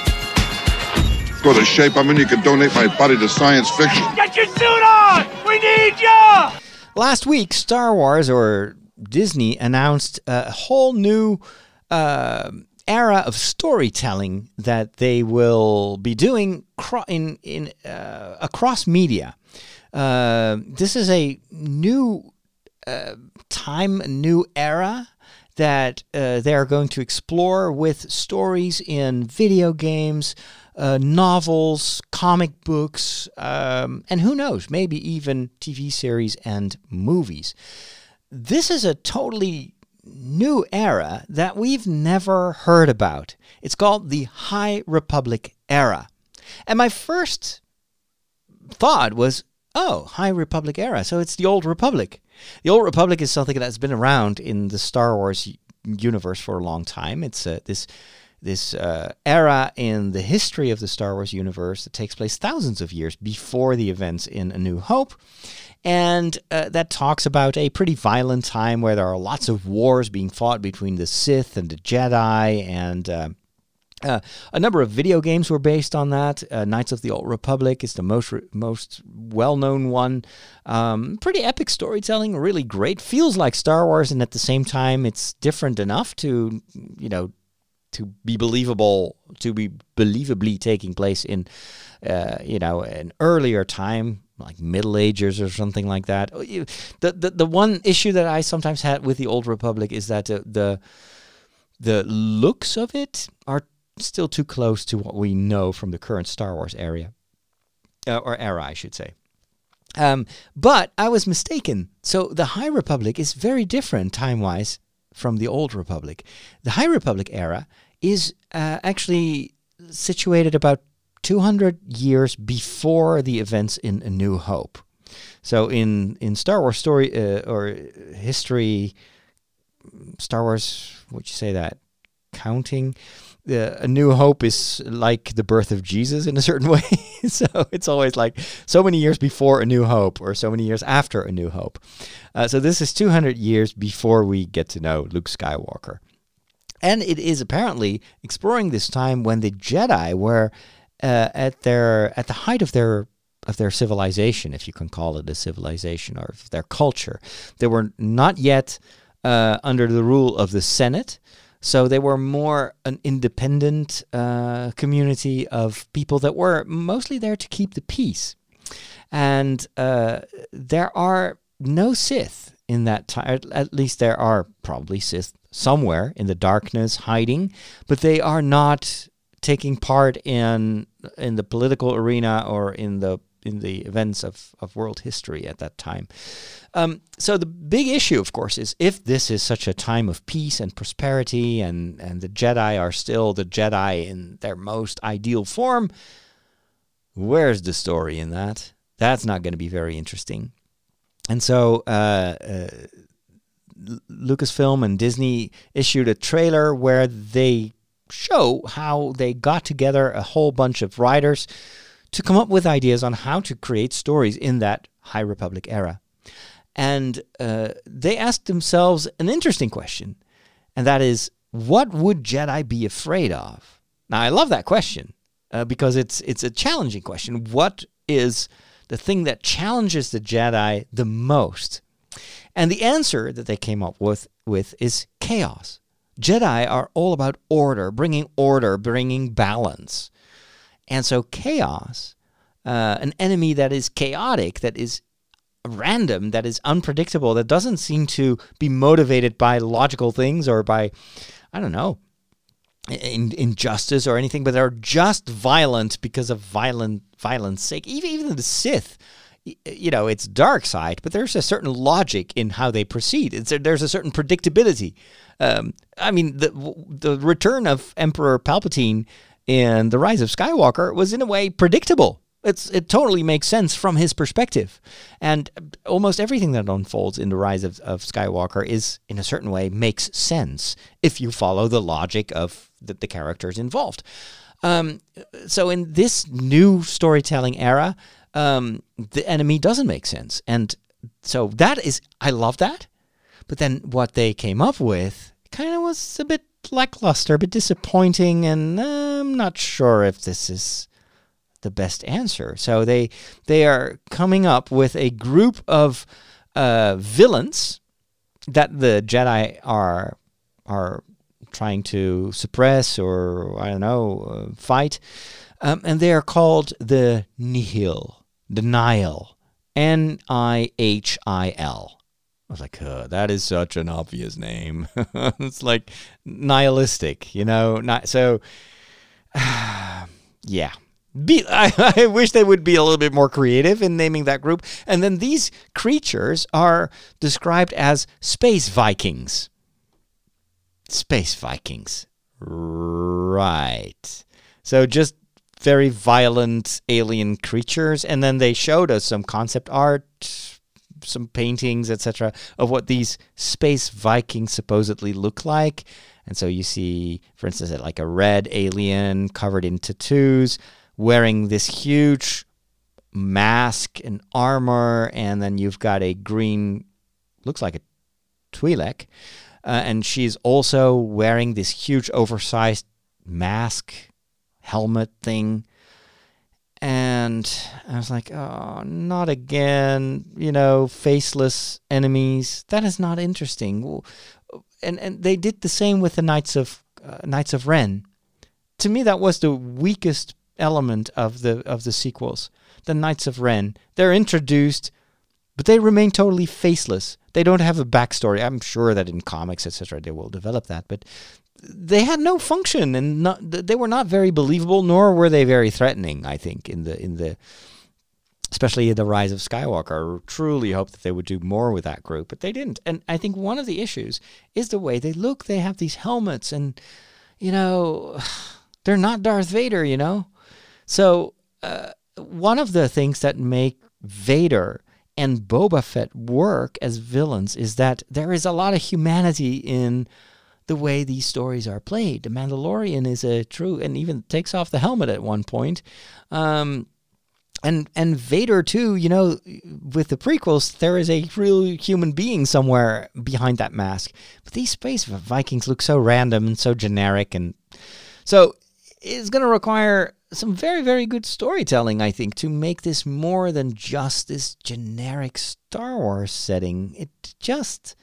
Go to shape I'm in, you can donate my body to science fiction. Get your suit on! We need you! Last week, Star Wars, or Disney, announced a whole new uh, era of storytelling that they will be doing cro- in, in, uh, across media. Uh, this is a new uh, time, new era that uh, they are going to explore with stories in video games, Uh, novels, comic books, um, and who knows, maybe even T V series and movies. This is a totally new era that we've never heard about. It's called the High Republic era. And my first thought was, oh, High Republic era, so it's the Old Republic. The Old Republic is something that's been around in the Star Wars universe for a long time. It's uh, this... This uh, era in the history of the Star Wars universe that takes place thousands of years before the events in A New Hope. And uh, that talks about a pretty violent time where there are lots of wars being fought between the Sith and the Jedi. And uh, uh, a number of video games were based on that. Uh, Knights of the Old Republic is the most, re- most well-known one. Um, pretty epic storytelling, really great. Feels like Star Wars, and at the same time, it's different enough to, you know, to be believable, to be believably taking place in, uh, you know, an earlier time, like Middle Ages or something like that. The the, the one issue that I sometimes had with the Old Republic is that uh, the the looks of it are still too close to what we know from the current Star Wars area, uh, or era, I should say. Um, but I was mistaken. So the High Republic is very different time-wise from the Old Republic. The High Republic era is uh, actually situated about two hundred years before the events in A New Hope. So in, in Star Wars story uh, or history, Star Wars, would you say that, counting? Uh, A New Hope is like the birth of Jesus in a certain way. So it's always like so many years before A New Hope or so many years after A New Hope. Uh, so this is two hundred years before we get to know Luke Skywalker. And it is apparently exploring this time when the Jedi were uh, at their at the height of their of their civilization, if you can call it a civilization, or their culture. They were not yet uh, under the rule of the Senate, so they were more an independent uh, community of people that were mostly there to keep the peace. And uh, there are no Sith in that time. At least there are probably Sith somewhere in the darkness hiding, but they are not taking part in in the political arena or in the in the events of, of world history at that time. Um, so the big issue, of course, is if this is such a time of peace and prosperity and, and the Jedi are still the Jedi in their most ideal form, where's the story in that? That's not going to be very interesting. And so uh, uh, Lucasfilm and Disney issued a trailer where they show how they got together a whole bunch of writers to come up with ideas on how to create stories in that High Republic era. And uh, they asked themselves an interesting question, and that is, what would Jedi be afraid of? Now, I love that question uh, because it's it's a challenging question. What is the thing that challenges the Jedi the most? And the answer that they came up with, with is chaos. Jedi are all about order, bringing order, bringing balance. And so chaos, uh, an enemy that is chaotic, that is random, that is unpredictable, that doesn't seem to be motivated by logical things or by, I don't know, in, injustice or anything, but they're just violent because of violent violence sake. Even, even the Sith, you know, it's dark side, but there's a certain logic in how they proceed. It's a, there's a certain predictability. Um, I mean, the, the return of Emperor Palpatine and The Rise of Skywalker was in a way predictable. It's, it totally makes sense from his perspective. And almost everything that unfolds in The Rise of, of Skywalker is, in a certain way, makes sense if you follow the logic of the, the characters involved. Um, so in this new storytelling era, um, the enemy doesn't make sense. And so that is, I love that. But then what they came up with kind of was a bit lackluster, but disappointing, and uh, I'm not sure if this is the best answer. So they they are coming up with a group of uh, villains that the Jedi are are trying to suppress or, I don't know, uh, fight, um, and they are called the Nihil, the Nihil, N I H I L. I was like, oh, that is such an obvious name. It's like nihilistic, you know? Not, so, uh, yeah. Be, I, I wish they would be a little bit more creative in naming that group. And then these creatures are described as space Vikings. Space Vikings. Right. So just very violent alien creatures. And then they showed us some concept art, some paintings, et cetera, of what these space Vikings supposedly look like. And so you see, for instance, like a red alien covered in tattoos, wearing this huge mask and armor, and then you've got a green, looks like a Twi'lek, uh, and she's also wearing this huge oversized mask, helmet thing. And I was like, oh, not again, you know, faceless enemies. That is not interesting. And and they did the same with the Knights of uh, Knights of Ren. To me, that was the weakest element of the of the sequels. The Knights of Ren, they're introduced, but they remain totally faceless. They don't have a backstory. I'm sure that in comics, et cetera, they will develop that, but they had no function, and not, they were not very believable, nor were they very threatening, I think, in the in the especially in The Rise of Skywalker. I truly hope that they would do more with that group, but they didn't. And I think one of the issues is the way they look. They have these helmets, and, you know, they're not Darth Vader, you know? So uh, one of the things that make Vader and Boba Fett work as villains is that there is a lot of humanity in the way these stories are played. The Mandalorian is a true, and even takes off the helmet at one point. Um, and and Vader too, you know, with the prequels, there is a real human being somewhere behind that mask. But these space Vikings look so random and so generic, and so it's going to require some very, very good storytelling, I think, to make this more than just this generic Star Wars setting. It just...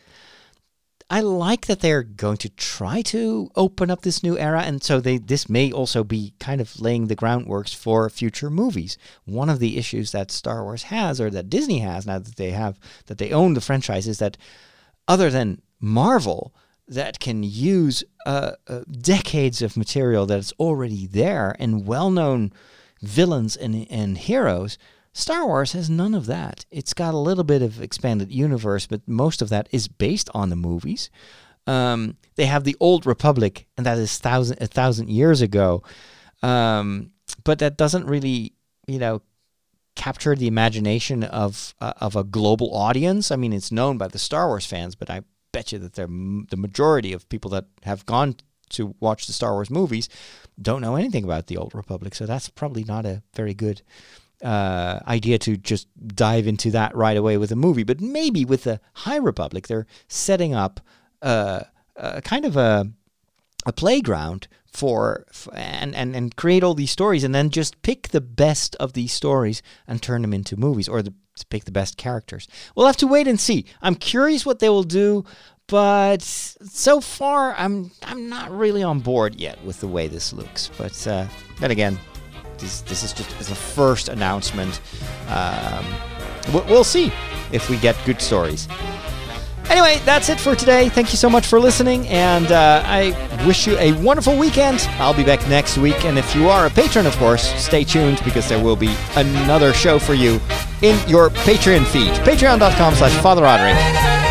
I like that they're going to try to open up this new era, and so they, this may also be kind of laying the groundworks for future movies. One of the issues that Star Wars has, or that Disney has now that they have, that they own the franchise, is that other than Marvel, that can use uh, uh, decades of material that's already there and well-known villains and, and heroes, Star Wars has none of that. It's got a little bit of expanded universe, but most of that is based on the movies. Um, they have the Old Republic, and that is thousand, a thousand years ago. Um, but that doesn't really, you know, capture the imagination of uh, of a global audience. I mean, it's known by the Star Wars fans, but I bet you that they're m the majority of people that have gone to watch the Star Wars movies don't know anything about the Old Republic. So that's probably not a very good... Uh, idea to just dive into that right away with a movie. But maybe with the High Republic, they're setting up uh, a kind of a, a playground for f and, and, and create all these stories, and then just pick the best of these stories and turn them into movies, or the, pick the best characters. We'll have to wait and see. I'm curious what they will do, but so far I'm, I'm not really on board yet with the way this looks. But uh, then again... This, this is just the first announcement. Um, we'll see if we get good stories. Anyway, that's it for today. Thank you so much for listening, and uh, I wish you a wonderful weekend. I'll be back next week, and if you are a patron, of course, stay tuned, because there will be another show for you in your Patreon feed. Patreon dot com slash Father Roderick.